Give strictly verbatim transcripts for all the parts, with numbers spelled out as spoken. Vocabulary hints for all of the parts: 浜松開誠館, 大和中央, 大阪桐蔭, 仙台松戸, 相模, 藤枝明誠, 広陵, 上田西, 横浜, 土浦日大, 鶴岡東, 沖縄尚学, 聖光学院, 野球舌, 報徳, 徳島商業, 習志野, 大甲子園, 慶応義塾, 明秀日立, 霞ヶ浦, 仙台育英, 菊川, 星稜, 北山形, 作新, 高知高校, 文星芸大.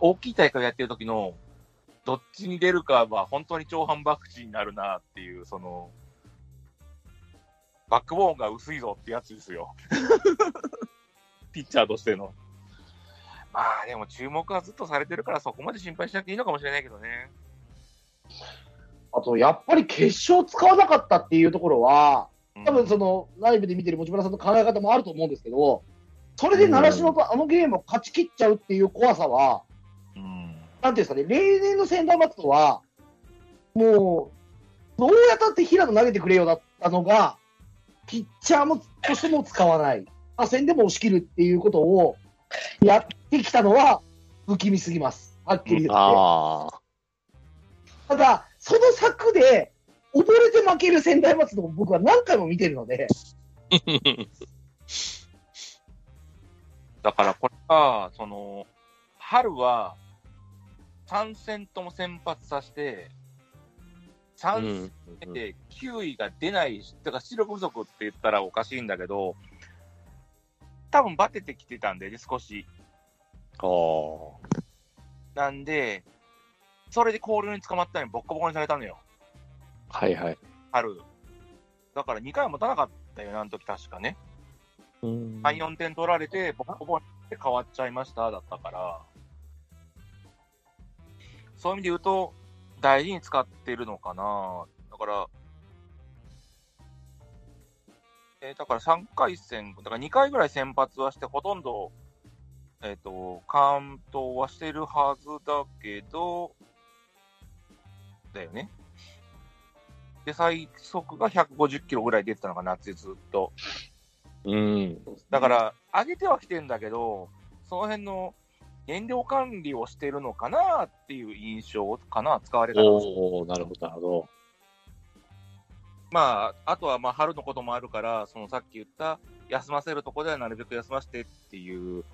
大きい大会をやってる時のどっちに出るかは本当に長反博打になるなっていう、そのバックボーンが薄いぞってやつですよピッチャーとしての。まあでも注目はずっとされてるからそこまで心配しなくていいのかもしれないけどね。あとやっぱり決勝使わなかったっていうところは多分そのライブで見てる持村さんの考え方もあると思うんですけど、それで習志野とあのゲームを勝ち切っちゃうっていう怖さは、うん、なんていうんですかね、例年の仙台松戸はもうどうやったって平野投げてくれよだったのが、ピッチャーもとしても使わない、打線でも押し切るっていうことをやってきたのは不気味すぎます。はっきり言って。あー。ただその策で溺れて負ける仙台松戸を僕は何回も見てるので。だからこれはその春はさん戦とも先発させてさん戦できゅういが出ない、だから出力不足って言ったらおかしいんだけど、多分バテてきてたんでね、少し。なんでそれでコールに捕まったのにボッコボコにされたのよ。はいはい。春だからにかい持たなかったよ、あの時確かね。さん、よんてん取られて、ボコボコって変わっちゃいましただったから、そういう意味で言うと、大事に使ってるのかな、だから、えー、だからさんかい戦、だからにかいぐらい先発はして、ほとんど、えっと、完投はしてるはずだけど、だよね。で、最速がひゃくごじゅっキロぐらい出てたのかな、夏ずっと。うん、だから上げてはきてんだけど、その辺の燃料管理をしてるのかなっていう印象かな、使われ方。おー、なるほどなるほど。まああとはまあ春のこともあるから、そのさっき言った休ませるとこではなるべく休ませてっていう、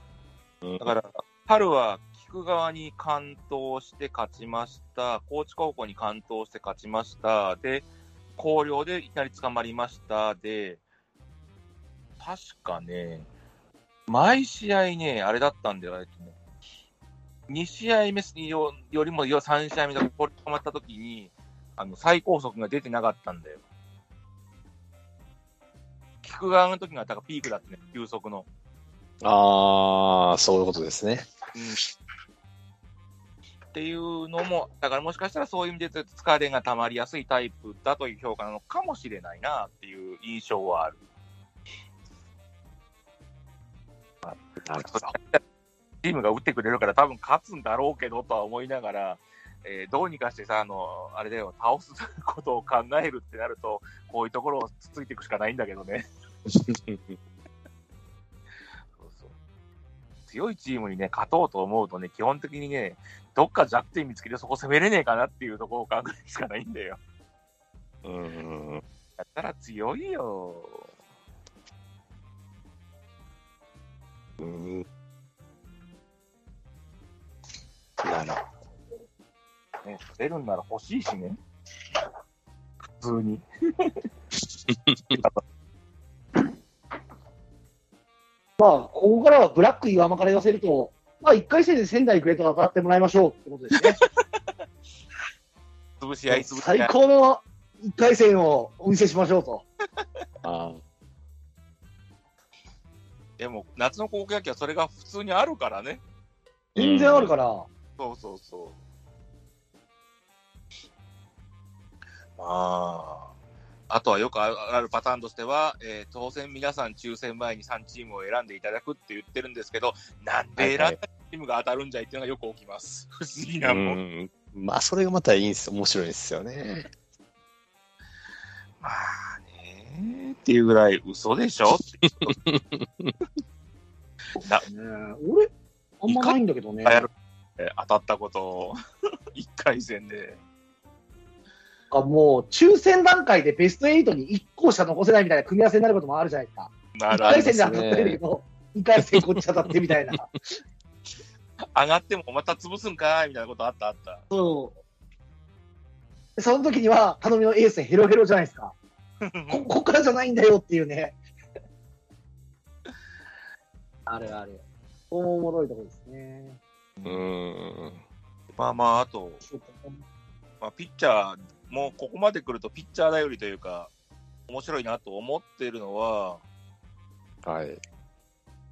うん、だから春は菊川に完投して勝ちました、高知高校に完投して勝ちました、で広陵でいきなり捕まりましたで。確かね、毎試合ね、あれだったんだよね、に試合目よりもさん試合目でこれ止まったときにあの、最高速が出てなかったんだよ。菊川のときがだからピークだったね、球速の。ああ、そういうことですね、うん。っていうのも、だからもしかしたらそういう意味で疲れが溜まりやすいタイプだという評価なのかもしれないなっていう印象はある。チームが打ってくれるから多分勝つんだろうけどとは思いながら、えー、どうにかしてさ、あのあれだよ、倒すことを考えるってなるとこういうところをつついていくしかないんだけどねそうそう、強いチームにね勝とうと思うとね、基本的にねどっか弱点見つけてそこ攻めれねえかなっていうところを考えるしかないんだよ。うーん、だったら強いよ。うん、なるほどね。出るんなら欲しいしね、普通にまあここからはブラック岩間から言わせると、まあいっかい戦で仙台育英と戦ってもらいましょうってことですね潰し合い、潰し合い、最高のいっかい戦をお見せしましょうとああでも夏の高校野球はそれが普通にあるからね。全然あるから、うん、そうそうそう。まああとはよくあるパターンとしては、えー、当選皆さん抽選前にさんチームを選んでいただくって言ってるんですけど、なんで選んだチームが当たるんじゃいっていうのがよく起きます、はいはい、不思議なもん、うん、まあそれがまたいいんです、面白いですよねまあっていうぐらい嘘でしょ俺あんまないんだけどね、当たったことをいっかい戦であ、もう抽選段階でベストはちにいっこしか残せないみたいな組み合わせになることもあるじゃないですか。いっかい戦で当たってるけど、ね、にかい戦こっち当たってみたいな上がってもまた潰すんかいみたいなことあったあった。そうその時には頼みのエースヘロヘロじゃないですかここからじゃないんだよっていうねあれあれおもろいところですね。うーん、まあまあ、あと、まあ、ピッチャーもここまで来るとピッチャー頼りというか面白いなと思ってるのは、はい、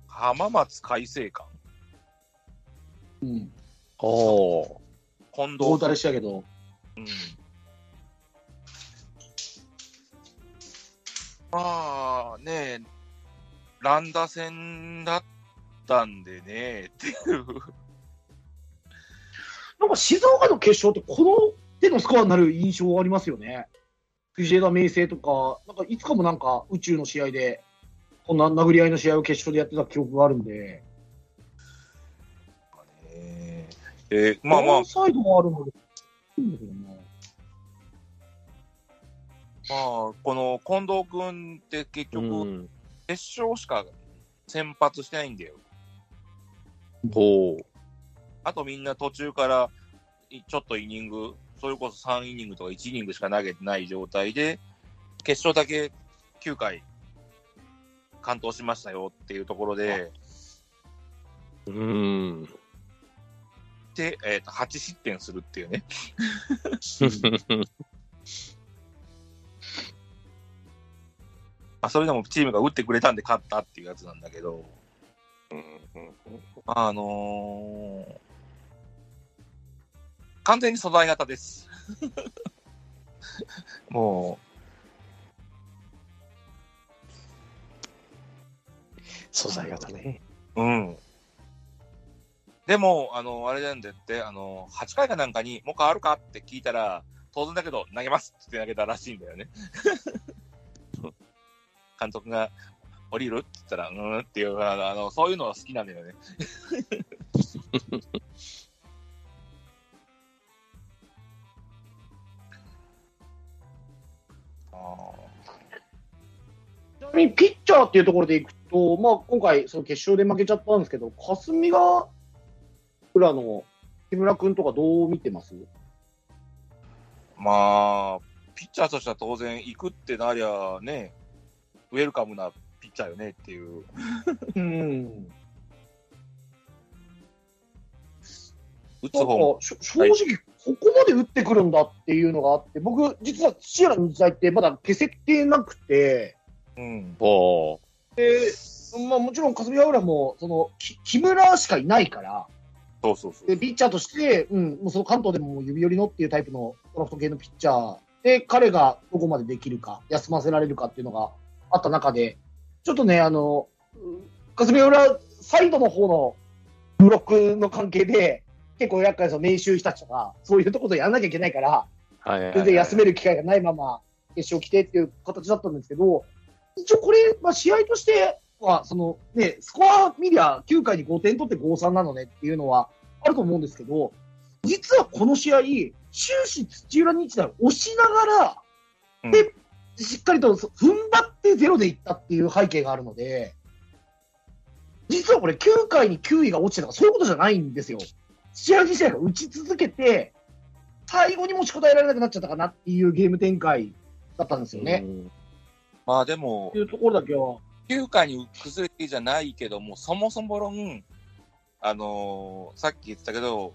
浜松開誠館、うん、おー近藤大垂れしたけど、うん、まあね乱打戦だったんでねっていうなんか静岡の決勝ってこの手のスコアになる印象ありますよね。藤枝明誠とか、なんかいつかもなんか宇宙の試合でこんな殴り合いの試合を決勝でやってた記憶があるんで、えーえー、まあまあサイドもあるので、まあ、この近藤君って結局、うん、決勝しか先発してないんだよ。ほう。あとみんな途中からちょっとイニング、それこそさんイニングとかいちイニングしか投げてない状態で、決勝だけきゅうかい完投しましたよっていうところで、うん。で、えーと、はちしってんするっていうね。あ、それでもチームが打ってくれたんで勝ったっていうやつなんだけど、あのー、完全に素材型です。もう素材型ね。うん。でもあのあれなんでってあのはちかいかなんかにもう一回あるかって聞いたら当然だけど投げますって投げたらしいんだよね。監督が降りるって言ったらうーんっていうあのそういうのは好きなんだよね。あちなみにピッチャーっていうところでいくと、まあ、今回その決勝で負けちゃったんですけど、霞ヶ浦の木村君とかどう見てます？まあピッチャーとしては当然行くってなりゃねウェルカムなピッチャーよねっていう、うん、打つ方正直、はい、ここまで打ってくるんだっていうのがあって、僕実は土浦日大ってまだ消せてなくて、うん、で、まあ、もちろん霞ヶ浦もその木村しかいないから、そうそうそうでピッチャーとして、うん、もうその関東でも指折りのっていうタイプのドラフト系のピッチャーで、彼がどこまでできるか休ませられるかっていうのがあった中で、ちょっとね、あの、霞ヶ浦サイドの方のブロックの関係で、結構厄介な明秀日立とか、そういうところでやらなきゃいけないから、はいはいはい、全然休める機会がないまま、決勝来てっていう形だったんですけど、一応これ、まあ、試合としては、そのね、スコア見りゃきゅうかいにごてん取って ごたいさん なのねっていうのはあると思うんですけど、実はこの試合、終始土浦日大を押しながら、で、うんしっかりと踏ん張ってゼロでいったっていう背景があるので、実はこれきゅうかいにきゅういが落ちたとかそういうことじゃないんですよ。土屋自身が打ち続けて最後に持ちこたえられなくなっちゃったかなっていうゲーム展開だったんですよね。まあでもいうところだけはきゅうかいに崩れてじゃないけども、そもそも論あのー、さっき言ってたけど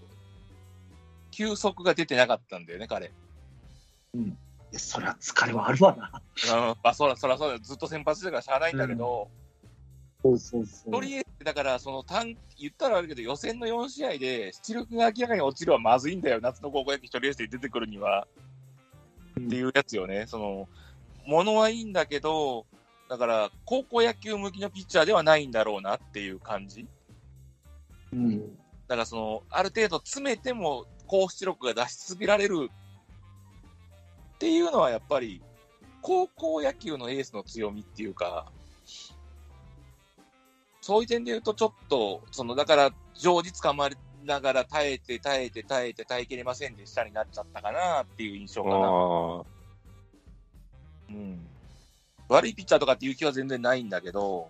球速が出てなかったんだよね彼。うん。そりゃ疲れはあるわな。うん、あ、そらそらそうだ。ずっと先発してからしゃあないんだけど、うん、そうそうそう。とりあえずだからその短言ったらあるけど予選のよんしあいで出力が明らかに落ちるはまずいんだよ。夏の高校野球一人レースで出てくるには、うん、っていうやつよね。そのものはいいんだけど、だから高校野球向きのピッチャーではないんだろうなっていう感じ。うん。だからそのある程度詰めても高出力が出し続けられる。っていうのはやっぱり高校野球のエースの強みっていうか、そういう点で言うとちょっとそのだから常時捕まりながら耐えて耐えて耐えて耐えきれませんでしたになっちゃったかなっていう印象かな。あ、うん、悪いピッチャーとかっていう気は全然ないんだけど、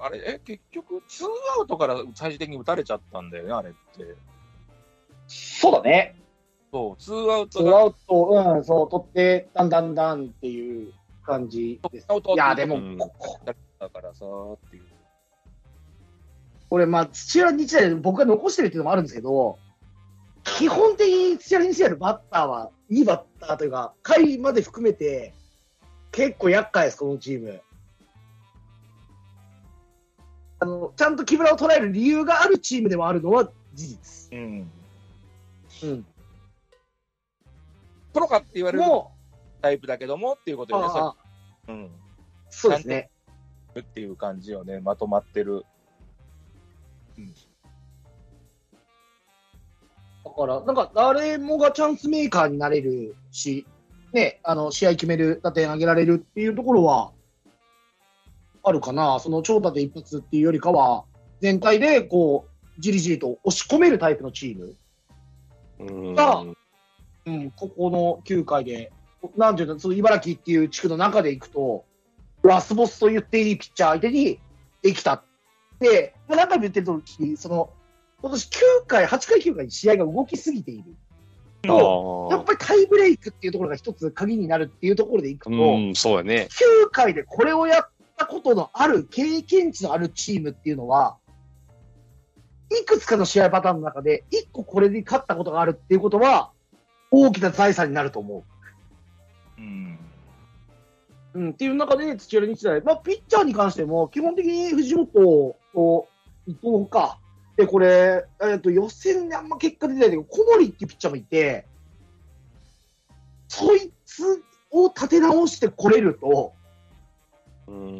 あれえ結局ツーアウトから最終的に打たれちゃったんだよねあれって。そうだね。そうツーアウトツーアウト、うん、そう取ってだんだんだんっていう感じです。いやでも、うん、だからさっていう。これ、まあ、土浦日大で僕が残してるっていうのもあるんですけど、基本的に土浦日大のバッターは、いいバッターというか、下位まで含めて、結構厄介です、このチーム。あのちゃんと木村を捉える理由があるチームでもあるのは事実。うん。うん。プロかって言われるタイプだけどもっていうことよね。ああ、うん。そうですね。っていう感じよね、まとまってる。うん。だから、なんか誰もがチャンスメーカーになれるし、ね、あの試合決める、打点上げられるっていうところは、あるかな。その長打で一発っていうよりかは全体でこうじりじりと押し込めるタイプのチームが、うん、ここのきゅうかいでなんていうの、その茨城っていう地区の中でいくとラスボスと言っていいピッチャー相手にできたって何回も言ってるとき、その今年きゅうかいはちかいきゅうかいに試合が動きすぎていると、やっぱりタイブレイクっていうところが一つ鍵になるっていうところでいくと、うん、そうだね、きゅうかいでこれをやっことのある経験値のあるチームっていうのはいくつかの試合パターンの中でいっここれに勝ったことがあるっていうことは大きな財産になると思う、うんうん、っていう中で土浦日大、まあ、ピッチャーに関しても基本的に藤本と伊藤かで、これ、えー、と予選であんま結果出てないけど小森っていうピッチャーもいて、そいつを立て直してこれると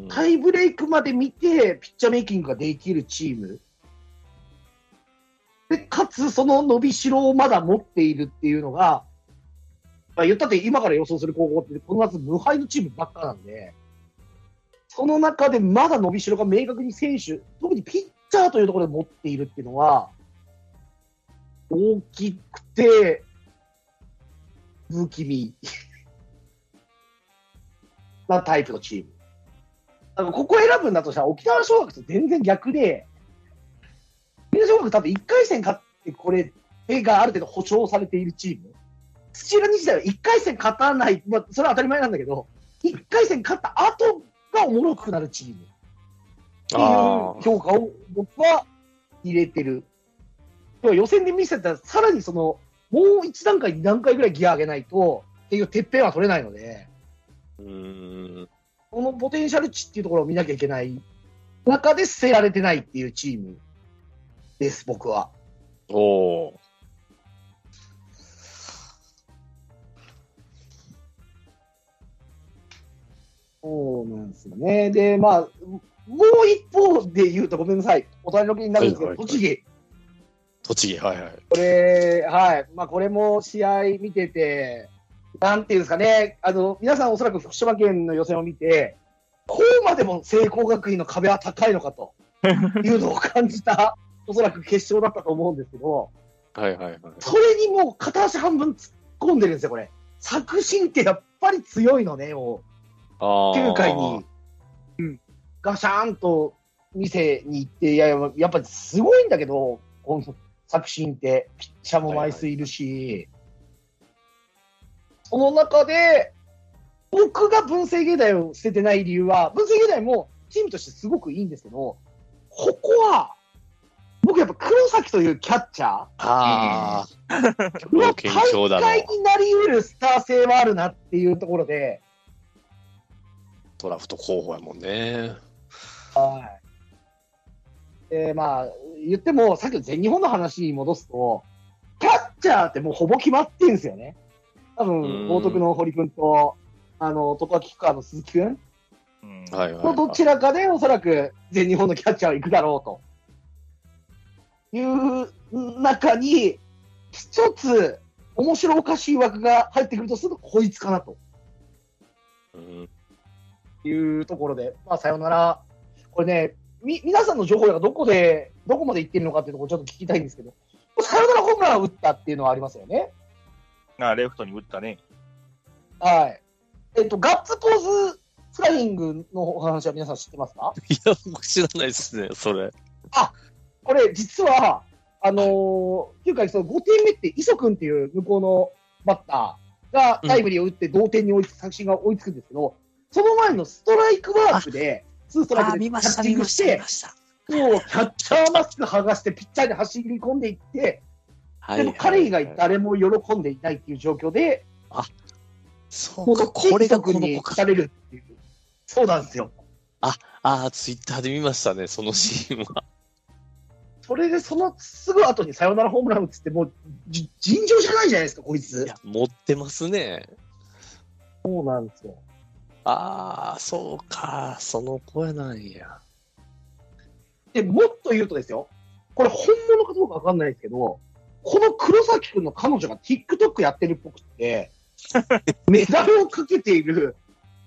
タイブレイクまで見てピッチャーメイキングができるチームで、かつその伸びしろをまだ持っているっていうのが、まあ、言ったって今から予想する高校ってこの夏無敗のチームばっかなんで、その中でまだ伸びしろが明確に選手、特にピッチャーというところで持っているっていうのは大きくて不気味なタイプのチーム。ここを選ぶんだとしたら沖縄尚学と全然逆で、沖縄尚学多分いっかい戦勝ってこれがある程度保証されているチーム、土浦日大はいっかい戦勝たない、まあ、それは当たり前なんだけどいっかい戦勝った後がおもろくなるチームっていう評価を僕は入れてる。予選で見せたらさらにそのもういち段階に段階ぐらいギア上げないとっていうてっぺんは取れないので、うーん、このポテンシャル値っていうところを見なきゃいけない中で捨てられてないっていうチームです、僕は。おー。そうなんですよね。で、まあ、もう一方で言うと、ごめんなさい、お隣の国になるんですけど、はいはいはい、栃木。栃木、はいはい。これ、はい、まあ、これも試合見てて、なんていうんですかね、あの皆さんおそらく福島県の予選を見て、こうまでも聖光学院の壁は高いのかというのを感じたおそらく決勝だったと思うんですけど、はいはいはい、それにもう片足半分突っ込んでるんですよ。これ作新ってやっぱり強いのねをきゅうかいに、うん、ガシャーンと見せに行って、いやいや、やっぱりすごいんだけどこの作新ってピッチャーも枚数いるし、はいはい、その中で僕が文星芸大を捨ててない理由は、文星芸大もチームとしてすごくいいんですけど、ここは僕やっぱ黒崎というキャッチャー、あーもう大会になりうるスター性はあるなっていうところで、ドラフト候補やもんね。はい。で、まあ言ってもさっきの全日本の話に戻すと、キャッチャーってもうほぼ決まってるんですよね。多分報徳の堀君とあの徳脇福川の鈴木君のどちらかでおそらく全日本のキャッチャーは行くだろうという中に一つ面白おかしい枠が入ってくるとするとこいつかなと、うん、いうところで、まあ、さよなら。これね、み皆さんの情報がどこでどこまで行ってるのかっていうところちょっと聞きたいんですけど、さよならホームランを打ったっていうのはありますよね。ああ、レフトに打ったね。はい。えっと、ガッツポーズフライングのお話は皆さん知ってますか？いや、僕知らないですね、それ。あ、これ実は、あのー、っていうか、そのごてんめって磯君っていう向こうのバッターがタイムリーを打って同点に追いつく、作新が追いつくんですけど、その前のストライクワークで、ツーストライクでキャッチングして、もうキャッチャーマスク剥がしてピッチャーに走り込んでいって、でも彼以外誰も喜んでいないっていう状況で、あ、そうか、これがこの子か。されるっていう。そうなんですよ。あ、あ、ツイッターで見ましたね、そのシーンは。それでそのすぐ後にサヨナラホームラン打つって、もう尋常じゃないじゃないですか、こいつ。いや、持ってますね。そうなんですよ。ああ、そうか、その声なんや。でもっと言うとですよ、これ本物かどうか分かんないですけど、この黒崎くんの彼女が TikTok やってるっぽくて、メダルをかけている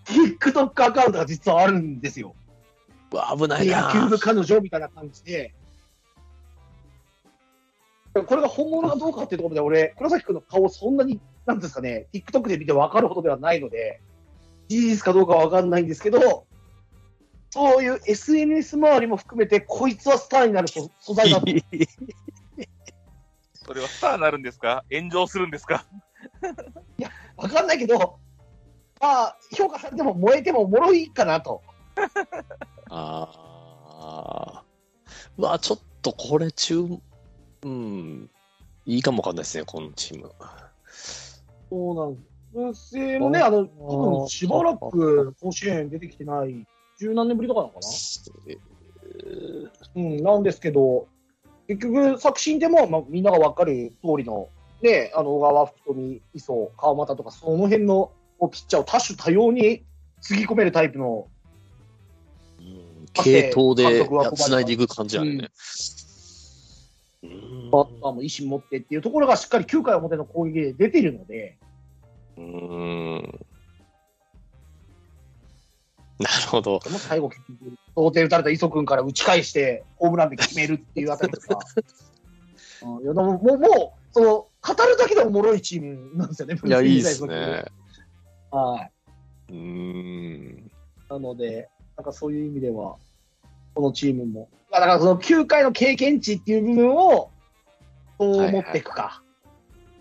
TikTok アカウントが実はあるんですよ。うわ、危ないな。野球部彼女みたいな感じで、これが本物かどうかっていうところで、俺、黒崎くんの顔をそんなに、なんですかね、TikTok で見て分かるほどではないので、事実かどうかは分かんないんですけど、そういう エスエヌエス 周りも含めて、こいつはスターになる素材だと。それはスターになるんですか、炎上するんですか。いや、分かんないけど、まあ、評価されても燃えてもおもろいかなと。ああ、うわ、ちょっとこれ中、うん、いいかも分かんないですね、このチーム。そうなんです。私もね、あの、多分しばらく甲子園出てきてない、十何年ぶりとかなのかな、えー、うん、なんですけど、結局、作新でも、まあ、みんなが分かる通りの、ね、あの小川、福富、磯、川又とか、その辺のピッチャーを多種多様につぎ込めるタイプの、うん、系統でつないでいく感じだね。うんうん、バッターも意思持ってっていうところが、しっかりきゅうかい表の攻撃で出ているので。うーん、なるほど。でも最後、結局、同点打たれた磯君から打ち返して、ホームランで決めるっていうあたりとか、うん、いや、でも、もう、もうその語るだけでおもろいチームなんですよね、いや、いいですね。はい、うーん、なので、なんかそういう意味では、このチームも、だからそのきゅうかいの経験値っていう部分を、そう持っていくか、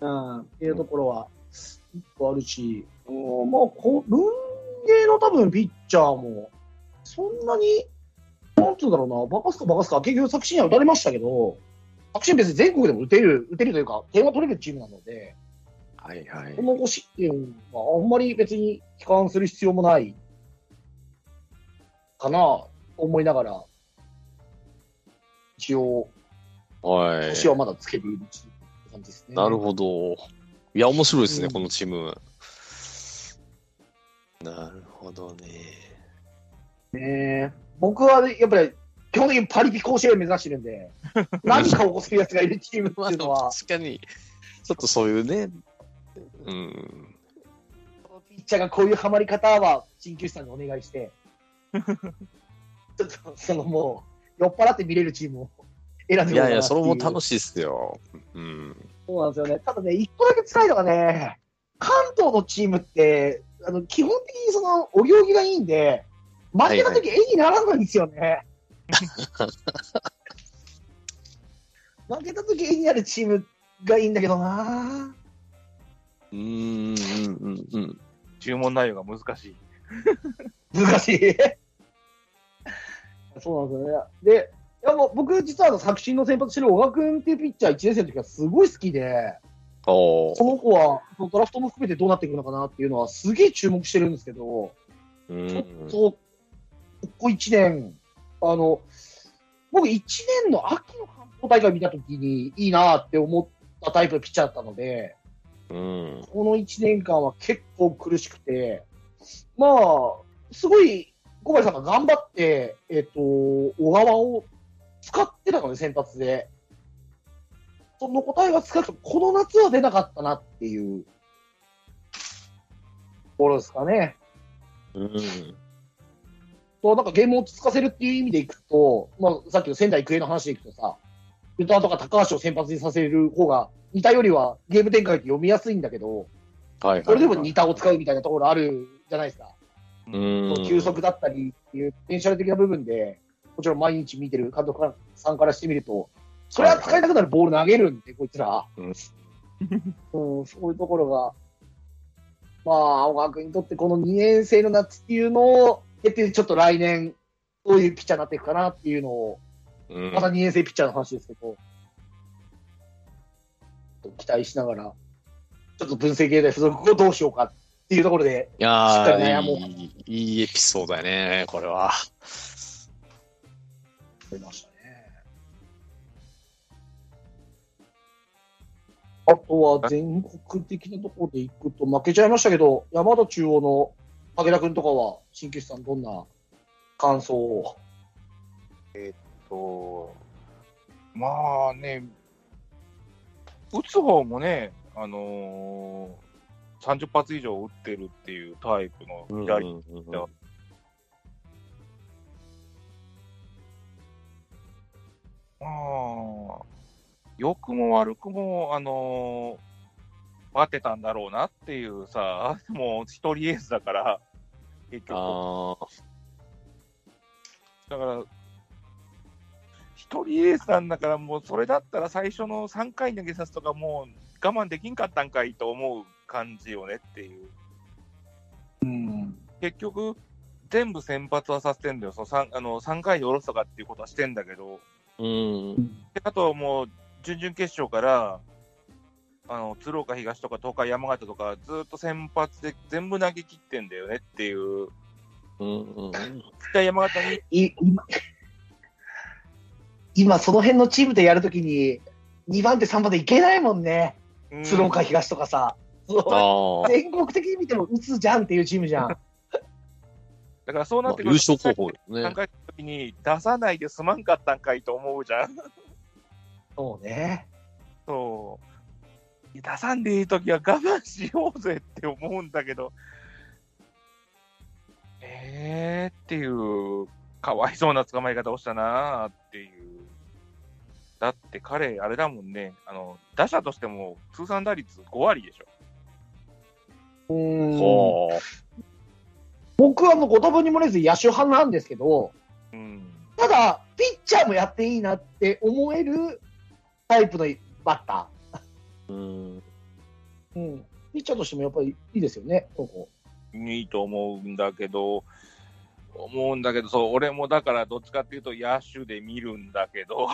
はいはい、うん、っていうところは。うん、一個あるし、まあ、こ文芸の多分ピッチャーも、そんなに、なんていうんだろうな、バカすかバカすか、結局、作新は打たれましたけど、作新別に全国でも打てる、打てるというか、点が取れるチームなので、はいはい、このご失点は、あんまり別に悲観する必要もないかなと思いながら、一応、星はまだつけているって感じですね。なるほど。いや、面白いですね、うん、このチーム。なるほどね。ねえ、僕は、ね、やっぱり、基本的にパリピ甲子園を目指してるんで、何か起こすやつがいるチームっていうのは。確かに、ちょっとそういうね、うん。ピッチャーがこういうハマり方は、鍼灸師さんにお願いして、ちょっと、そのもう、酔っ払って見れるチームを選んでもらう。いやいや、それも楽しいですよ。うん。そうなんですよね。ただね、一個だけ辛いのがね、関東のチームって、あの基本的にそのお行儀がいいんで、負けたとき、絵にならないんですよね。負けたとき、絵になるチームがいいんだけどな。うーん、うん、うん。注文内容が難しい。難しい。そうなんですよね。で、いやもう僕、実は作新の先発してる小川君っていうピッチャーいちねん生の時はすごい好きで、その子はドラフトも含めてどうなっていくのかなっていうのはすげえ注目してるんですけど、うん、ちょっとここいちねん、あの僕いちねんの秋の関東大会見た時にいいなって思ったタイプのピッチャーだったので、うん、このいちねんかんは結構苦しくて、まあすごい小林さんが頑張って、えっと、小川を使ってたので、先発で。その答えが使うと、この夏は出なかったなっていうところですかね。うん。と、なんかゲームを落ち着かせるっていう意味でいくと、まあ、さっきの仙台育英の話でいくとさ、湯田とか高橋を先発にさせる方が、似たよりはゲーム展開って読みやすいんだけど、はいはいはい、それでも似たを使うみたいなところあるじゃないですか。うん。球速だったりっていう、ポテンシャル的な部分で、もちろん毎日見てる監督さんからしてみると、それは使いたくなるボール投げるんで、こいつら。うん、そういうところが、まあ、青川君にとってこのにねん生の夏っていうのを経て、ちょっと来年、どういうピッチャーになっていくかなっていうのを、うん、またにねん生ピッチャーの話ですけど、期待しながら、ちょっと文星芸大付属をどうしようかっていうところで、いやしっかり悩もうかな。いい、いいエピソードだね、これは。出ましたね。あとは全国的なところで行くと、負けちゃいましたけど、大和中央の武田君とかは、新吉さん、どんな感想を？えー、っと、まあね、打つ方もね、あのー、さんじゅっ発以上打ってるっていうタイプの左ピッチャー。まあ、良くも悪くも、あのー、待ってたんだろうなっていうさ、もう一人エースだから、結局。あだから、一人エースなんだから、もうそれだったら最初のさんかい投げさすとか、もう我慢できんかったんかいと思う感じよねっていう。うん、結局、全部先発はさせてんだよ、その 3, あのさんかいで下ろすとかっていうことはしてんだけど、うん、であともう、準々決勝からあの鶴岡東とか東海山形とかずっと先発で全部投げ切ってんだよねっていう、うんうん、北山形にい 今, 今その辺のチームでやるときににばん手さんばん手いけないもんね、うん、鶴岡東とかさ全国的に見ても打つじゃんっていうチームじゃんだからそうなってくると、まあ、優勝候補ですね。考えたときに出さないですまんかったんかいと思うじゃんそうね、そう出さんでいいときは我慢しようぜって思うんだけど、えーっていうかわいそうな捕まえ方をしたなーっていう。だって彼あれだもんね、あの打者としても通算打率ご割でしょ。うーんそう、僕はもうご多分に漏れず野手派なんですけど、うん、ただピッチャーもやっていいなって思えるタイプのバッター、うんうん、ピッチャーとしてもやっぱりいいですよね。ここいいと思うんだけど思うんだけどそう俺もだからどっちかっていうと野手で見るんだけど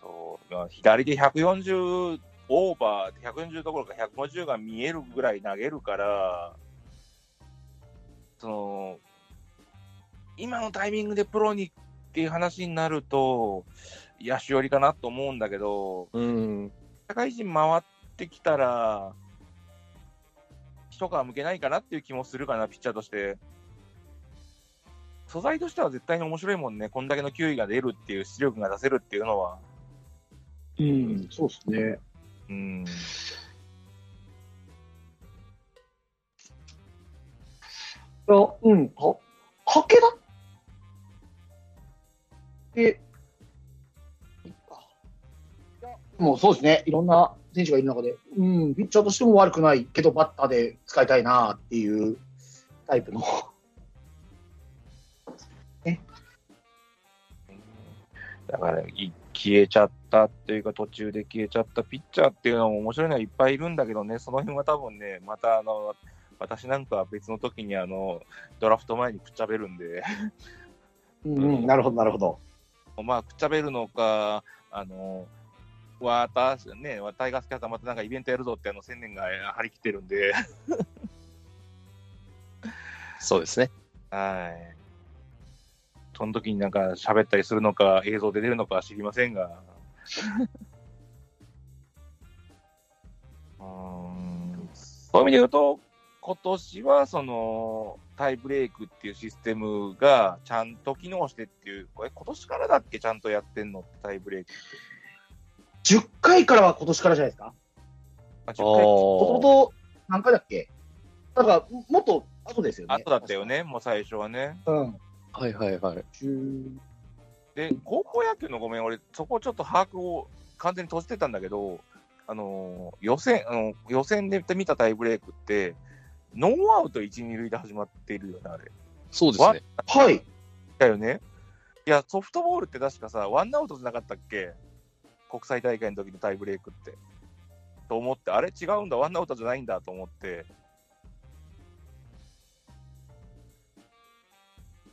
そう左でひゃくよんじゅうオーバーひゃくよんじゅうどころかひゃくごじゅうが見えるぐらい投げるから、その今のタイミングでプロにっていう話になると野手寄りかなと思うんだけど、うん、社会人回ってきたら一皮向けないかなっていう気もするかな。ピッチャーとして素材としては絶対に面白いもんね。こんだけの球威が出るっていう出力が出せるっていうのは、うん、うん、そうですね、うん、あ、うん、は、はけだでもうそうですね、いろんな選手がいる中で、うん、ピッチャーとしても悪くないけど、バッターで使いたいなっていうタイプの、ね、だから消えちゃったっていうか、途中で消えちゃったピッチャーっていうのも面白いのはいっぱいいるんだけどね、その辺は多分ね、またあの私なんかは別の時にあのドラフト前にくっちゃべるんで、うんうん、なるほど、なるほど。まあ、くっちゃべるのか、あの私ね、タイガースキャスターまたなんかイベントやるぞってあの宣言が張り切ってるんでそうですね、はい。その時になんか喋ったりするのか映像で出るのか知りませんがうーん、そういう意味で言うと今年はそのタイブレイクっていうシステムがちゃんと機能してっていう、これ今年からだっけちゃんとやってんのってタイブレイクってじゅっかいからは今年からじゃないですか。あじゅっかいもともと何回だっけ、なんかもっと後ですよね。後だったよね、もう最初はね、うんはいはいはいで高校野球のごめん俺そこちょっと把握を完全に閉じてたんだけど、あの予選あの予選で見たタイブレイクってノーアウトいち、に塁で始まっているよね、あれ。そうですね。はい。だよね。いや、ソフトボールって確かさ、ワンアウトじゃなかったっけ？国際大会の時のタイブレイクって。と思って、あれ違うんだ、ワンアウトじゃないんだと思って。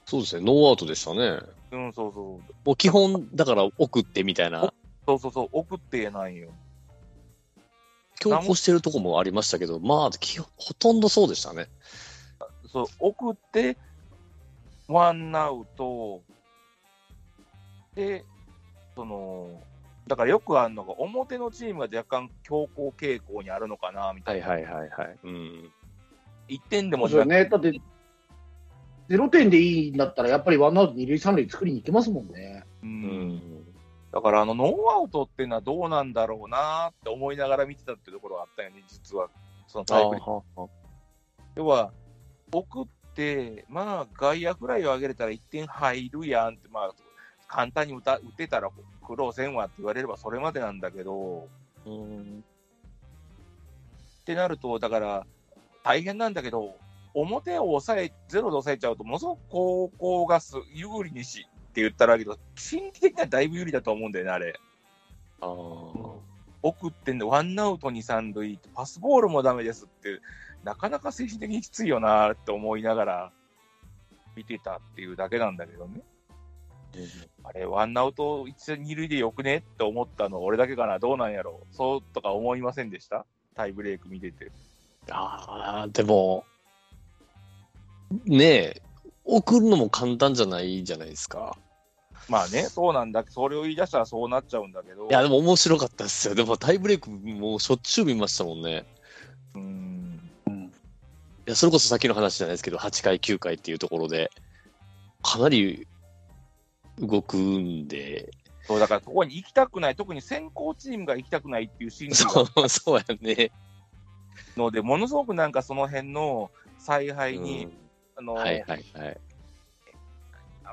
そうですね、ノーアウトでしたね。うん、そうそう。もう基本、だから送ってみたいな。そうそうそう、送ってないよ。強行してるとこもありましたけど、まあ、基本ほとんどそうでしたね。そう、送って、ワンアウト、で、その、だからよくあるのが、表のチームが若干強行傾向にあるのかな、みたいな。はいはいはいはい。うん。いってんでもそうね。だって、ゼロてんでいいんだったら、やっぱりワンアウト、二塁、三塁作りに行けますもんね。うん。うん、だから、あの、ノーアウトっていうのはどうなんだろうなって思いながら見てたってところがあったよね、実は。そのタイプに。要は、送って、まあ、外野フライを上げれたらいってん入るやんって、まあ、簡単に打た打てたら苦労せんわって言われればそれまでなんだけど、うんってなると、だから大変なんだけど、表を抑え、ゼロで抑えちゃうと、ものすごく高校がす有利にしって言ったらあるけど、心理的にはだいぶ有利だと思うんだよね、あれ。あ送ってんで、ワンアウトに三塁、パスボールもダメですって、なかなか精神的にきついよなって思いながら見てたっていうだけなんだけどね。あれワンアウト一二塁でよくねって思ったの俺だけかな、どうなんやろう、そうとか思いませんでした？タイブレーク見てて。ああ、でもねえ、送るのも簡単じゃないじゃないですか。まあね、そうなんだ。それを言い出したらそうなっちゃうんだけど。いやでも面白かったですよ。でもタイブレークもうしょっちゅう見ましたもんね。うーん。いやそれこそさっきの話じゃないですけど、はちかいきゅうかいっていうところでかなり動くんで、そうだからそこに行きたくない、特に先行チームが行きたくないっていう心理がそうやねので、ものすごくなんかその辺の采配に、うん、あのはいはいはい、あ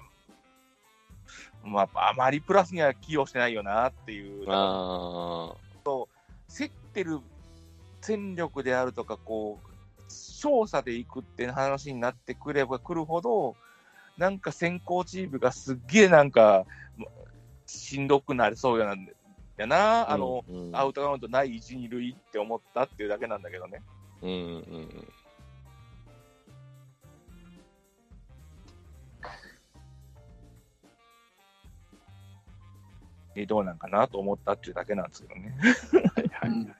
まああまりプラスには寄与してないよなっていう、あそう競ってる戦力であるとかこう勝者でいくって話になってくればくるほど。なんか先行チームがすっげえなんかしんどくなりそうやなんだな、あの、うんうん、アウトカウントないいち、に塁って思ったっていうだけなんだけどね。うんうん。で、どうなんかなと思ったっていうだけなんですけどね。はいはい。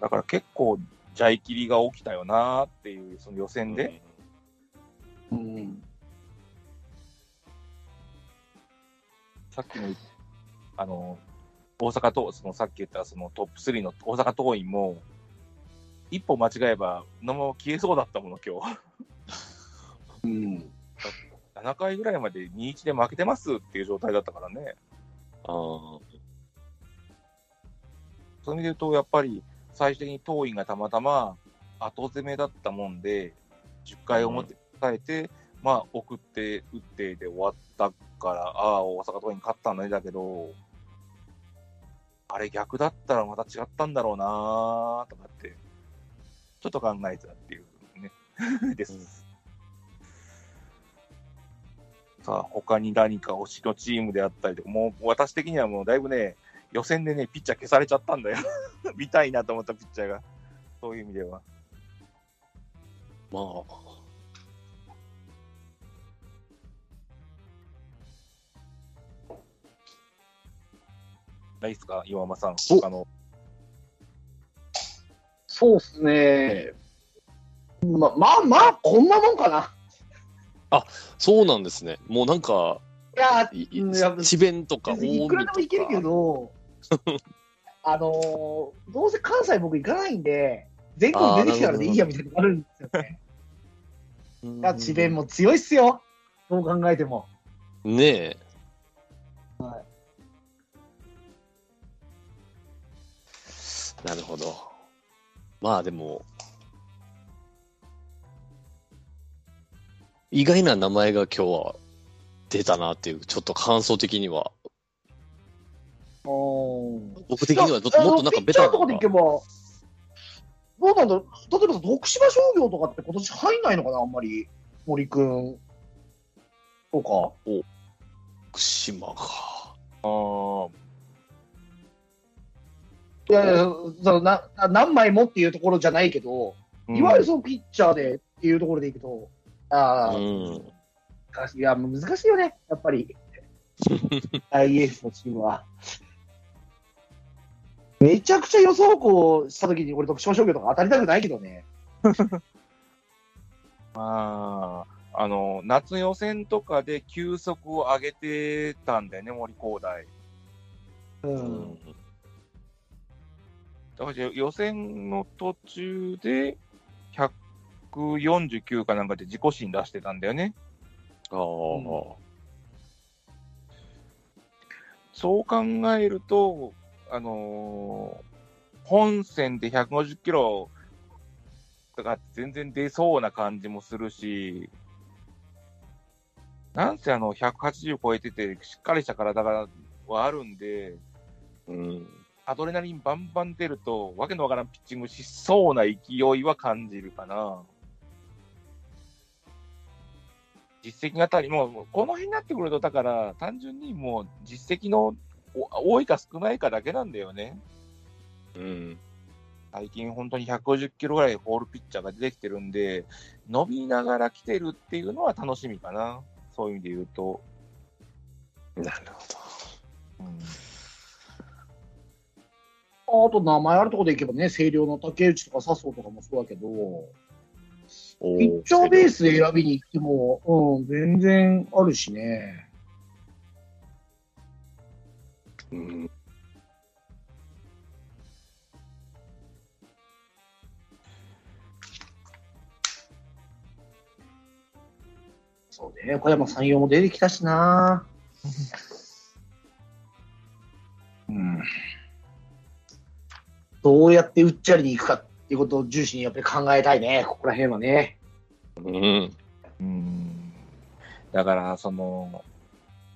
だから結構ジャイキリが起きたよなっていう、その予選で。うんうん、さっきの、あの大阪とそのさっき言ったそのトップスリーの大阪桐蔭も一歩間違えばのまま消えそうだったもの今日、うん、ななかいぐらいまで にたいいち で負けてますっていう状態だったからね。あそれで言うとやっぱり最終的に桐蔭がたまたま後攻めだったもんでじゅっかい表、うんえてまあ、送って打ってで終わったから、ああ大阪桐蔭勝ったんだね。だけどあれ逆だったらまた違ったんだろうなとかってちょっと考えてたっていうねです、うん、さあ他に何か推しのチームであったりとか、もう私的にはもうだいぶね予選でねピッチャー消されちゃったんだよ見たいなと思ったピッチャーが、そういう意味ではまあないですか岩間さん。あのそうですね、ま、まあまあこんなもんかな。あそうなんですね。もうなんかいや智弁とかいくらでもいけるけどあのー、どうせ関西僕行かないんで全国出てきたらでいいやみたいなのがあるんですよね智弁も強いっすよどう考えてもねえ、はいなるほど。まあでも意外な名前が今日は出たなっていう、ちょっと感想的には僕的にはちょっともっとなんかベタなのかピッチャーとかでいけばどうなんだろう。例えば徳島商業とかって今年入んないのかなあんまり。森くんとかお徳島かあーいやいやそのな何枚もっていうところじゃないけど、いわゆるそのピッチャーでっていうところでいくと、ああ、うん、いや難しいよねやっぱりアイエス のチームはめちゃくちゃ予想校したときに俺徳島商業とか当たりたくないけどねまあ、あの夏予選とかで球速を上げてたんだよね森光大、うんうん、だから予選の途中でひゃくよんじゅうきゅうかなんかで自己新出してたんだよね。ああ、うん、そう考えると、あのー、本戦でひゃくごじゅっキロとか全然出そうな感じもするし、なんせあのひゃくはちじゅう超えててしっかりした体がはあるんで、うん、アドレナリンバンバン出るとわけのわからんピッチングしそうな勢いは感じるかな。実績あたりもこの辺になってくるとだから単純にもう実績の多いか少ないかだけなんだよね。うん。最近本当にひゃくごじゅっキロぐらいホールピッチャーが出てきてるんで伸びながら来てるっていうのは楽しみかな。そういう意味で言うと。なるほど。うん、あと名前あるところでいけばね、星稜の竹内とか笹生とかもそうだけど。ピッチャーベースで選びに行っても、うん、全然あるしね。うん、そうね、小山さん用も出てきたしな。うん、どうやってうっちゃりに行くか。いうことを重視にやっぱり考えたいね、ここら辺はね。うん。うん。だからその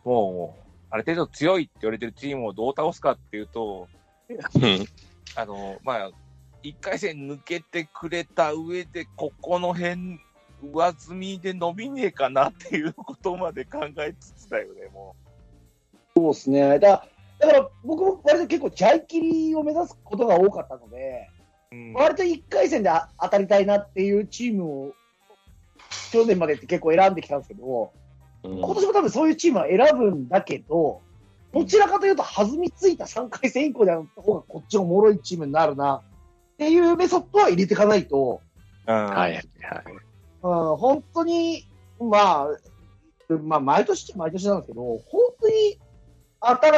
もうある程度強いって言われてるチームをどう倒すかっていうと、あのまあ一回戦抜けてくれた上でここの辺上積みで伸びねえかなっていうことまで考えつつだよね、もう。そうですね。だだから僕も割と結構ジャイキリを目指すことが多かったので。うん、割といっかい戦で当たりたいなっていうチームを去年までって結構選んできたんですけど、うん、今年も多分そういうチームは選ぶんだけど、どちらかというと弾みついたさんかい戦以降であった方がこっちがおもろいチームになるなっていうメソッドは入れていかないと、うん、はいはい、うん、本当に、まあ、まあ毎年毎年なんですけど、本当に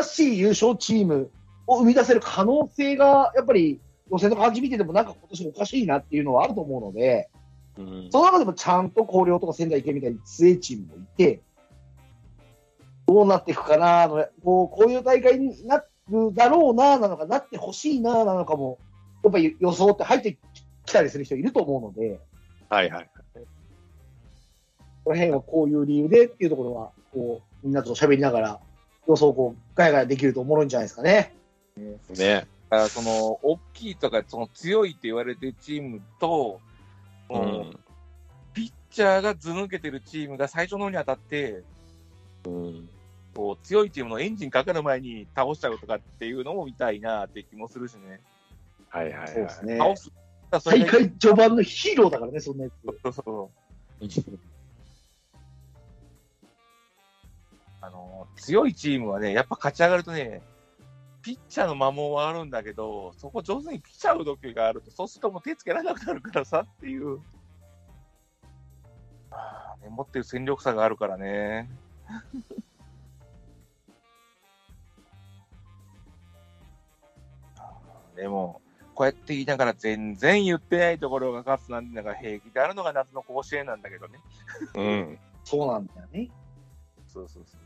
新しい優勝チームを生み出せる可能性がやっぱり予選の感じ見ててもなんか今年おかしいなっていうのはあると思うので、うん、その中でもちゃんと広陵とか仙台育英みたいに強いチームもいてどうなっていくかなのこう、こういう大会になるだろうななのかなってほしいななのかもやっぱり予想って入ってきたりする人いると思うので、はいはい、この辺はこういう理由でっていうところはこうみんなと喋りながら予想をこうガヤガヤできるとおもろいんじゃないですかね。ね。その大きいとかその強いって言われてるチームと、うん、ピッチャーがず抜けてるチームが最初の方に当たって、うん、こう強いチームのエンジンかかる前に倒しちゃうとかっていうのも見たいなって気もするしね。はいはいはい。そうですね。倒す。大会序盤のヒーローだからね、そんなやつ。そうそうそう。あの強いチームはね、やっぱ勝ち上がるとね。ピッチャーの摩耗はあるんだけど、そこ上手にピッチャーの度胸があると、そうするともう手つけられなくなるからさっていう、あーね、持ってる戦力差があるからね。でも、こうやって言いながら全然言ってないところが勝つなんて、なんか平気であるのが夏の甲子園なんだけどね。うん、そうなんだよね。そうそうそう。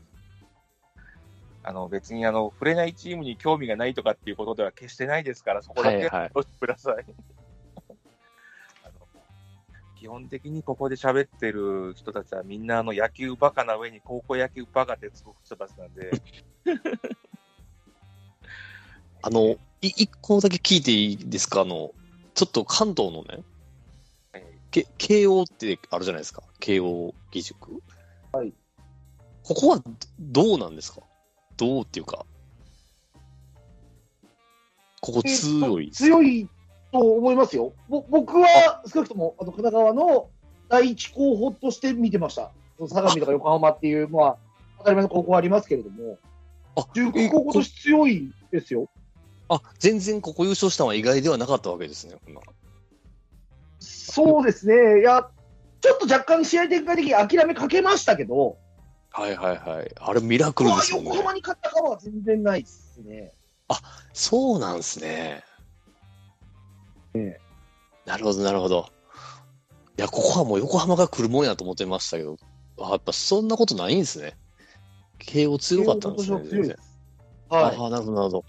あの別にあの触れないチームに興味がないとかっていうことでは決してないですから、そこだけおしてください、はいはい、あの基本的にここで喋ってる人たちはみんなあの野球バカな上に高校野球バカってつく人たちなんであの一個だけ聞いていいですか。あのちょっと関東のね、はい、け慶応ってあるじゃないですか、慶応義塾、はい、ここはどうなんですか。どうっていうか、ここ強い、えー、強いと思いますよ。僕は少なくともあの神奈川の第一候補として見てました。相模とか横浜っていう、まあ、当たり前の高校ありますけれども、じゅうきゅう高校として強いですよ。あ、全然ここ優勝したのは意外ではなかったわけですね。そうですね。いや、ちょっと若干試合展開的に諦めかけましたけど、はいはいはい、あれミラクルですよね。横浜に勝った側は全然ないですね。あ、そうなんですね。ね、なるほどなるほど。いや、ここはもう横浜が来るもんやと思ってましたけど、あ、やっぱそんなことないんですね。慶応強かったんですね。強いです。はい、ああ、なるほどなるほど。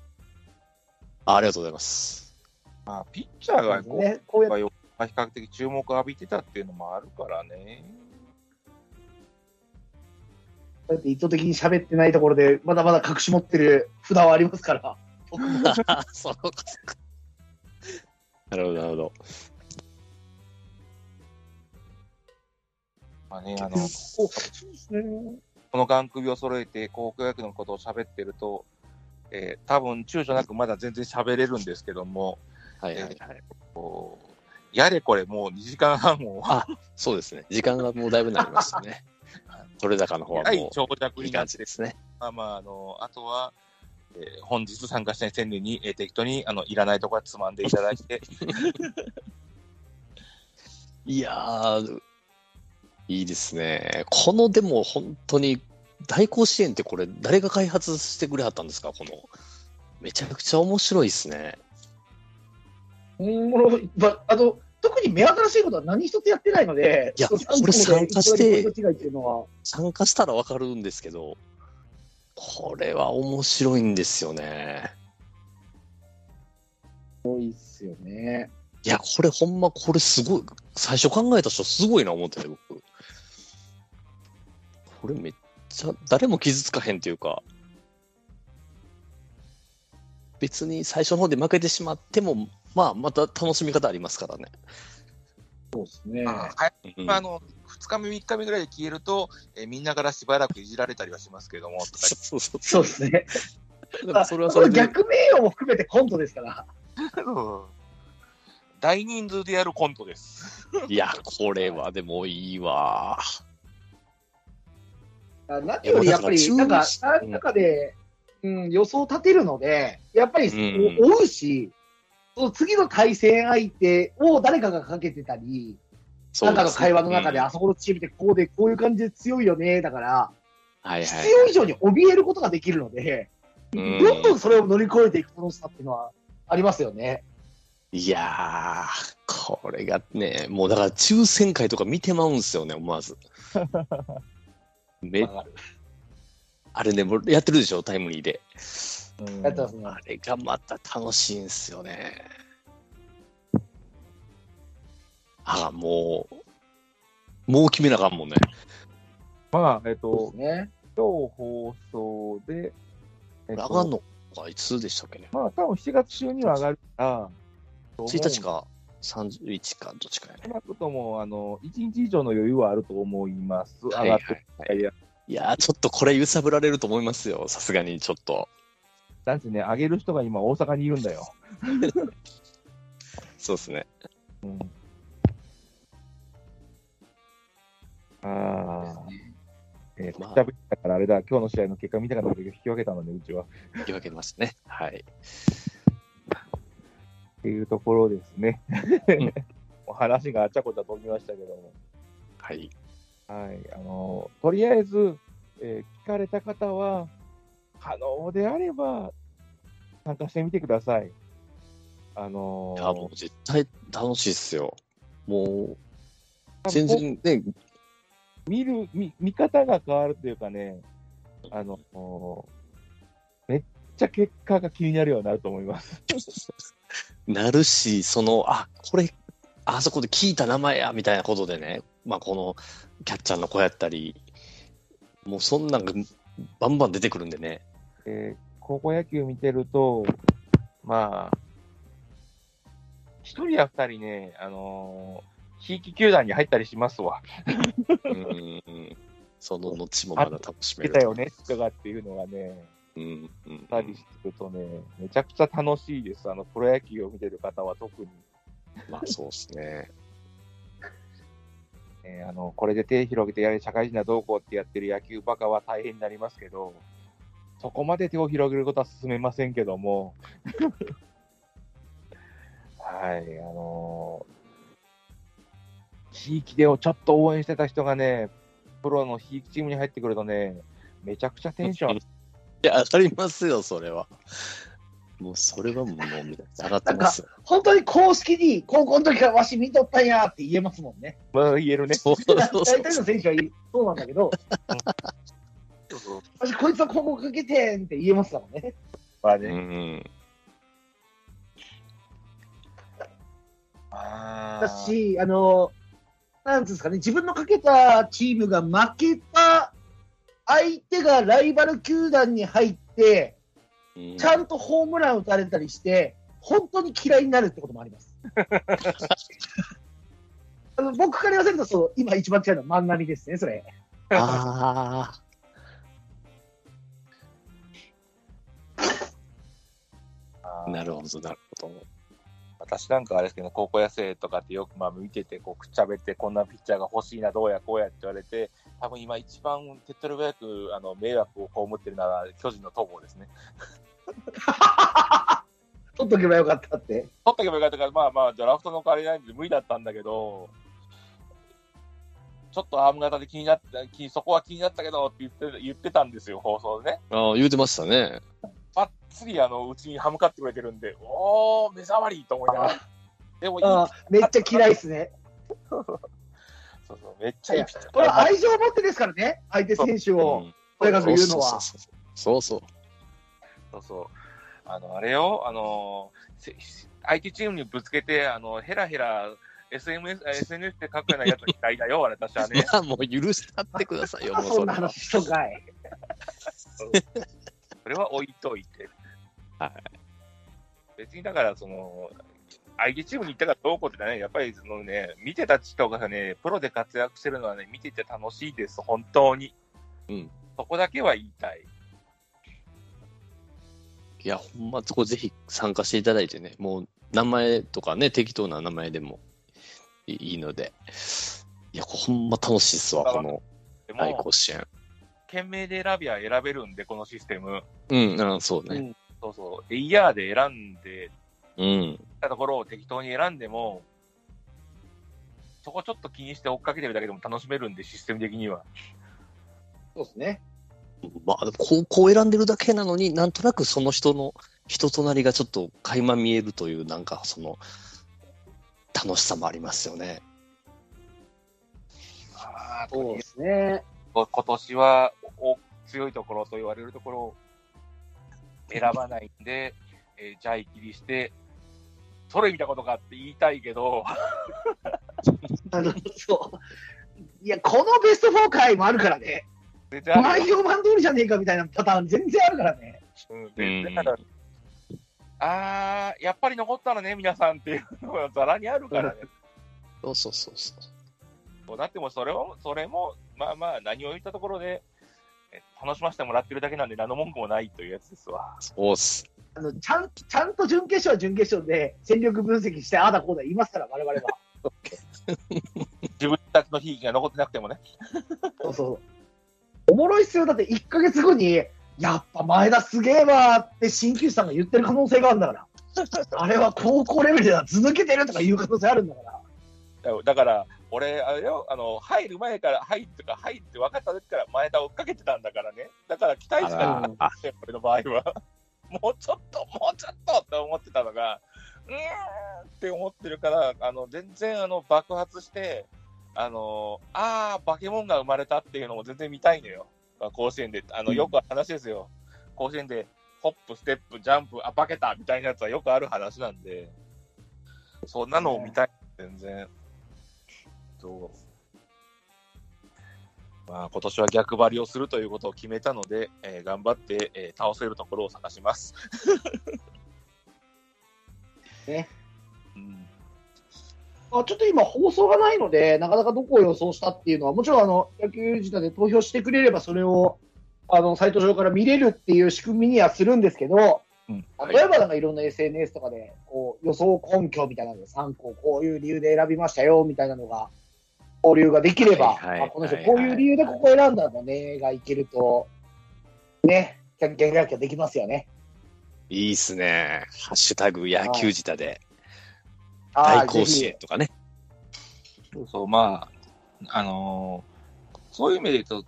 ありがとうございます。まあ、ピッチャーがこう、ね、こうやって比較的注目を浴びてたっていうのもあるからね。だって意図的に喋ってないところでまだまだ隠し持ってる札はありますからそうか。なるほどなるほど。まあね、あのこの眼首を揃えて高校野球のことを喋ってると、えー、多分躊躇なくまだ全然喋れるんですけども、はいはいはい、えー、やれこれもうにじかんはんも。あ、そうですね、時間がもうだいぶなりましたね取れ高の方はもういい感じですね。まあまあ、あの、あとは、えー、本日参加したい川柳に、えー、適当にあのいらないところはつまんでいただいていやー、いいですね。この、でも本当に大甲子園ってこれ誰が開発してくれはったんですか？このめちゃくちゃ面白いですね。うん、あと特に目新しいことは何一つやってないので、いや、これ参加して、参加したら分かるんですけど、これは面白いんですよね。多いっすよね。いや、これほんま、これすごい、最初考えた人すごいな思ってて、僕。これめっちゃ、誰も傷つかへんというか、別に最初の方で負けてしまっても、まあ、また楽しみ方ありますからね。そうですね。あ、うん、あのふつかめみっかめぐらいで消えると、えー、みんなからしばらくいじられたりはしますけどもとかそうそうそうですね。それはそれで逆名誉も含めてコントですから大人数でやるコントですいや、これはでもいいわ。何よりやっぱりなんか中で、うん、予想立てるのでやっぱり追うし、うん、その次の対戦相手を誰かがかけてたり、なんかの会話の中で、あそこのチームってこうで、こういう感じで強いよね、だから、はいはい、必要以上に怯えることができるので、うん、どんどんそれを乗り越えていく楽しさっていうのはありますよね。いやー、これがね、もうだから抽選会とか見てまうんですよね、思わず。めあれね、もうやってるでしょ、タイムリーで。うん、あれがまた楽しいんですよね。ああ、もうもう決めなあかんもんね。まあ、えっと、ね、今日放送で、えっと、上がるのがいつでしたっけね。まあ多分しちがつ中には上がるから、ついたちかさんじゅういちかどっちかやね。少なくともあのいちにち以上の余裕はあると思います。はいはいはい、はい、いやー、ちょっとこれ揺さぶられると思いますよ、さすがに。ちょっとだってね、あげる人が今大阪にいるんだよそうですね、うん、ああ、えー、まあ、だからあれだ、今日の試合の結果見たかったけど引き分けたので、うちは引き分けましたね。はいっていうところですねお話があちゃこちゃ飛びましたけども、はいはい、あのー、とりあえず、えー、聞かれた方は可能であれば参加してみてください。あのー、いや、もう絶対楽しいっすよ。もう全然ね、見る 見, 見方が変わるというかね、あのー、めっちゃ結果が気になるようになると思いますなるし、その、あ、これあそこで聞いた名前やみたいなことでね、まあ、このキャッチャーの子やったり、もうそんなんがバンバン出てくるんでね。えー、高校野球見てると、まあ、一人や二人ね、あのー、ひいき球団に入ったりしますわ。うんうん、その後もまだ楽しめる。出たよねとかっていうのがね、うんうん、たりするとね、めちゃくちゃ楽しいです。あの、プロ野球を見てる方は特に。まあ、そうですね。えー、あのこれで手広げてやれ社会人だどうこうってやってる野球バカは大変になりますけど、そこまで手を広げることは進めませんけどもはい、あのー、地域でをちょっと応援してた人がね、プロの地域チームに入ってくるとね、めちゃくちゃテンションいや当たりますよ、それはもうそれはもう上がってます。本当に公式に高校の時からわし見とったんやって言えますもんね。まあ言えるね。大体の選手はそうなんだけど、わしこいつは高校かけてんって言えますもんね。まあね。うん、だし、あのなんつうんですかね、自分のかけたチームが負けた相手がライバル球団に入って。ちゃんとホームラン打たれたりして本当に嫌いになるってこともありますあの僕から言わせると、そう今一番嫌いの万波ですね、それああなるほどなるほど。私なんかあれですけど、高校野生とかってよくまあ見てて、こうくっちゃべって、こんなピッチャーが欲しいな、どうやこうやって言われて、多分今一番手っ取り早くあの迷惑を被ってるのは巨人の戸郷ですね取っとけばよかったって、取っとけばよかったから、まあまあドラフトの代わりないんで無理だったんだけど、ちょっとアーム型で気になって、そこは気になったけどって言って、言ってたんですよ、放送でね。ああ言うてましたね。ばっつりあのうちに歯向かってくれてるんで、おー目障りと思いながら、でもいいあめっちゃ嫌いですねそうそう、めっちゃいいピッチャー、これ愛情を持ってですからね、相手選手をとにかく言うのは、そうそうそうそう、あのあれをあの相手チームにぶつけて、あのヘラヘラ エスエヌエス エスエヌエス で書くようなやつに嫌いだよ私はね、まあもう許したってくださいよもう そ, そんな話しとかいそれは置いといて、はい、別にだからその相手チームに行ったからどうこうってね、やっぱりそのね見てた人がねプロで活躍してるのはね見てて楽しいです本当に、うん、そこだけは言いたい。いやほんまそこぜひ参加していただいてね、もう名前とかね適当な名前でもいいので、いやほんま楽しいっすわこの愛好支援。県名で選びは選べるんで、このシステム。うん、あそうね、うん。そうそう。で、イヤーで選んで、うん。たところを適当に選んでも、そこちょっと気にして追っかけてるだけでも楽しめるんで、システム的には。そうですね。まあ、高校選んでるだけなのに、なんとなくその人の人となりがちょっと垣間見えるという、なんかその、楽しさもありますよね。ああ、そうですね。今年はお強いところと言われるところを選ばないんで、えー、じゃい切りして、それ見たことかって言いたいけどあのそういや、このベストよん回もあるからね、内容版通りじゃねえかみたいなパターン、全然あるからね。うん、全然ある。あー、やっぱり残ったのね、皆さんっていうのがざらにあるからね。そうそうそうそう。だってもそれも、それもまあまあ何を言ったところで楽しませてもらってるだけなんで何の文句もないというやつですわ。そうっす。あのちゃんちゃんと準決勝は準決勝で戦力分析してああだこうだ言いますから我々は自分たちの悲劇が残ってなくてもねそうそう、おもろいっすよ。だっていっかげつごにやっぱ前田すげえわって鍼灸師さんが言ってる可能性があるんだからあれは高校レベルではず抜けてるとかいう可能性あるんだから。だから俺あれよ、あの入る前から入ってか入って分かった時から前田追っかけてたんだからね。だから期待してたんだよ俺の場合はもうちょっともうちょっとって思ってたのがうーんって思ってるから、あの全然あの爆発して、あのあーバケモンが生まれたっていうのも全然見たいのよ、甲子園で。あのよくある話ですよ、うん、甲子園でホップステップジャンプあバケたみたいなやつはよくある話なんで、そんなのを見たい、全然。まあ、今年は逆張りをするということを決めたので、えー、頑張って、えー、倒せるところを探します、ねうん、あちょっと今放送がないのでなかなかどこを予想したっていうのは、もちろんあの野球自体で投票してくれればそれをあのサイト上から見れるっていう仕組みにはするんですけど、うんはい、例えばなんかいろんな エスエヌエス とかでこう予想根拠みたいなので参考こういう理由で選びましたよみたいなのが交流ができれば、この人こういう理由でここ選んだんだねがいけるとね、キャッキャキャッキャできますよね。いいっすね。ハッシュタグ野球舌で大甲子園とかね。そうそう、まああのー、そういう意味で言うと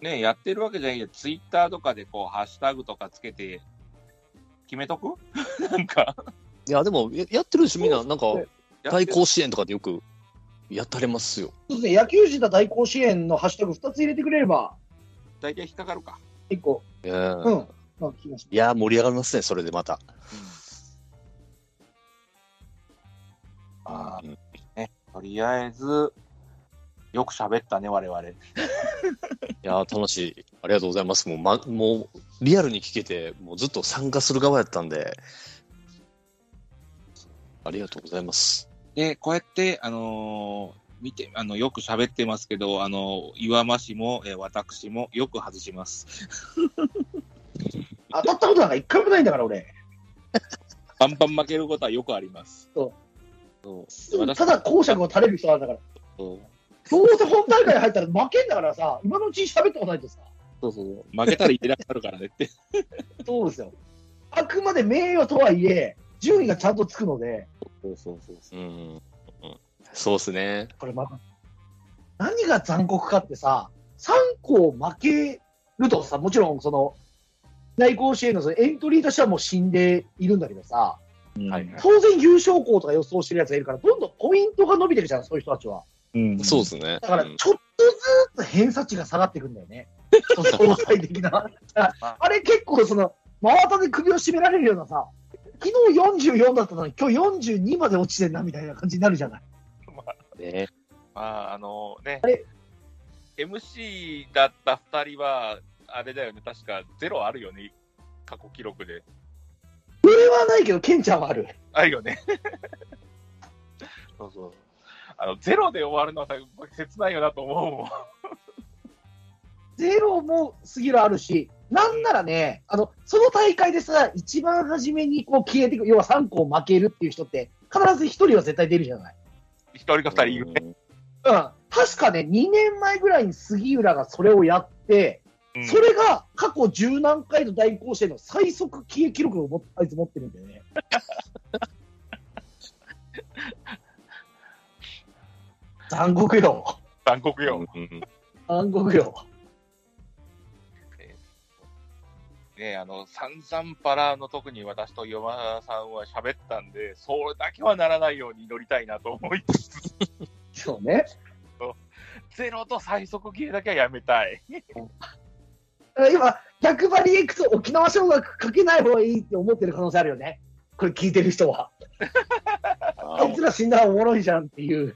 ね、やってるわけじゃないけど、ツイッターとかでこうハッシュタグとかつけて決めとくなんか。いやでもやってるでしょみんな、なんか大甲子園とかでよくやったれますよ。そうですね、野球舌大甲子園のハッシュタグふたつ入れてくれれば大体引っかかるか。結構。うん。うんまあ、いや盛り上がりますねそれでまた。うん、ああ、ね、とりあえずよく喋ったね我々。いや楽しい、ありがとうございます。もう、ま、もうリアルに聞けて、もうずっと参加する側やったんでありがとうございます。でこうやってあのー、見てあのよく喋ってますけど、あの岩間氏も、えー、私もよく外します。当たったことなんか一回もないんだから俺。パンパン負けることはよくあります。そうそうただ講釈を垂れる人なんだから。そうどうせ本大会入ったら負けんだからさ、今のうち喋ってもないとさ。そうそうそう負けたらいけなくなるからねって。そうですよ。あくまで名誉とはいえ順位がちゃんとつくので。そうそうそうそう。うんそうですね。これまあ、何が残酷かってさ、さんこ負けるとさ、もちろんその大甲子園のエントリーとしてはもう死んでいるんだけどさ、うんはいはい、当然優勝校とか予想してるやつがいるから、どんどんポイントが伸びてるじゃん、そういう人たちは。うん、そうですね。だから、ちょっとずつ偏差値が下がっていくんだよね。うん、相対的な。あれ結構その、真綿で首を絞められるようなさ、昨日よんじゅうよんだったのに、今日よんじゅうにまで落ちてんなみたいな感じになるじゃない。まあ、ね。まあ、あのね、あれ エムシー だったふたりは、あれだよね、確かゼロあるよね、過去記録で。俺はないけど、ケンちゃんはある。あるよね。そうそう。あのゼロで終わるのは切ないよなと思うもん。ゼロもすぎるあるし、なんならね、あのその大会でさ、一番初めにこう消えていく、要はさんこ負けるっていう人って、必ずひとりは絶対出るじゃない。ひとりかふたりいるね。うん、確かね、にねんまえぐらいに杉浦がそれをやって、それが過去十何回の大甲子園の最速消え記録をあいつ持ってるんだよね。残酷よ。残酷よ。残酷よ。ねえ、あの、さんざんパラの特に私と岩間さんは喋ったんで、それだけはならないように乗りたいなと思いつつ。そうね。ゼロと最速消えだけはやめたい。今、ひゃく馬力 X 沖縄尚学かけない方がいいって思ってる可能性あるよね。これ聞いてる人は。あいつら死んだらおもろいじゃんっていう。うん、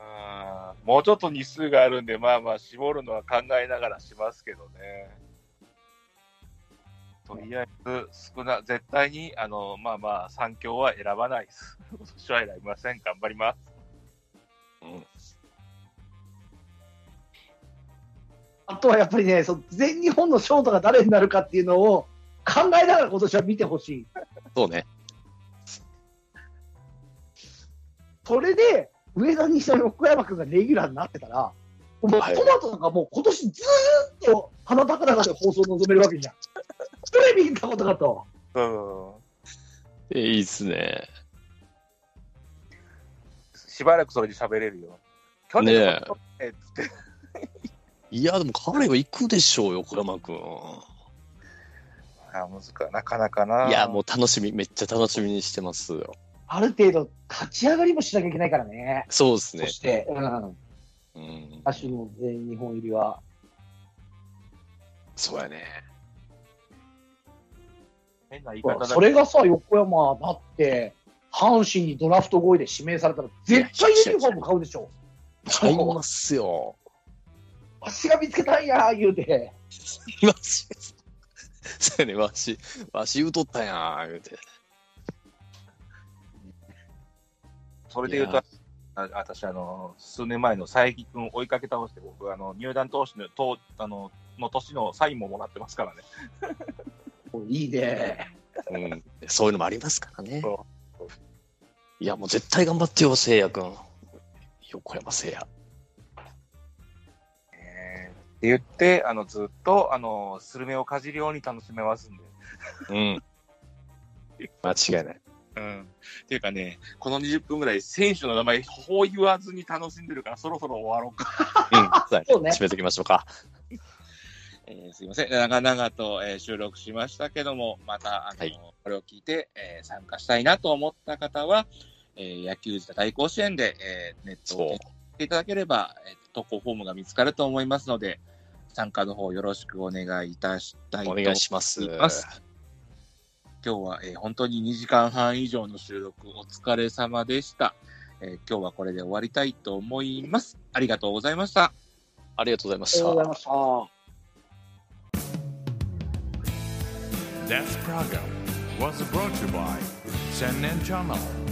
あもうちょっと日数があるんで、まあまあ絞るのは考えながらしますけどね。とりあえず少な、絶対にあのまあまあ三強は選ばないです。今年は選びません。頑張ります。うん、あとはやっぱりね、そ全日本のショートが誰になるかっていうのを考えながら今年は見てほしい。そうね。それで上田西の横山君がレギュラーになってたら、もうトマトなんかもう今年ずーっと鼻高々で放送を望めるわけじゃん。テレビ見たことかと。うん。いいっすね。しばらくそれで喋れるよ。去年のことねっつって。いやでも彼は行くでしょうよ、横山君。あ難しいなかなかな。いやもう楽しみ、めっちゃ楽しみにしてますよ。ある程度立ち上がりもしなきゃいけないからね。そうですね。そして、うん、うん。足の全日本入りは。そうやね。変な言い方だけど。それがさ横山だって。阪神にドラフトごいで指名されたら絶対ユニフォーム買うでしょ。買いますよ。わしが見つけたんやー言うて。わし、そうやね、わし、わし言うとったんやー言うて。それで言うと、あ私あの数年前の佐伯君を追いかけ倒して、僕あの入団投手のとあのの年のサインももらってますからね。いいね。うん、そういうのもありますからね。いやもう絶対頑張ってよ、せいやくん。よこれもせいや、えー、って言ってあのずっとあのスルメをかじるように楽しめますんでうん間違いない。うん、っていうかね、このにじゅっぷんぐらい選手の名前ほう言わずに楽しんでるからそろそろ終わろうかうんそう、ね、締めておきましょうか、えー、すいません長々と、えー、収録しましたけども、またあの、はい、これを聞いて、えー、参加したいなと思った方は、えー、野球自体甲子園で、えー、ネットをしていただければ、えー、投稿フォームが見つかると思いますので、参加の方よろしくお願いいたしたいと思います。お願いします。今日は、えー、本当ににじかんはん以上の収録お疲れ様でした、えー、今日はこれで終わりたいと思います。ありがとうございました。ありがとうございました。ありがとうございました。 This program was brought to you by Seinen Channel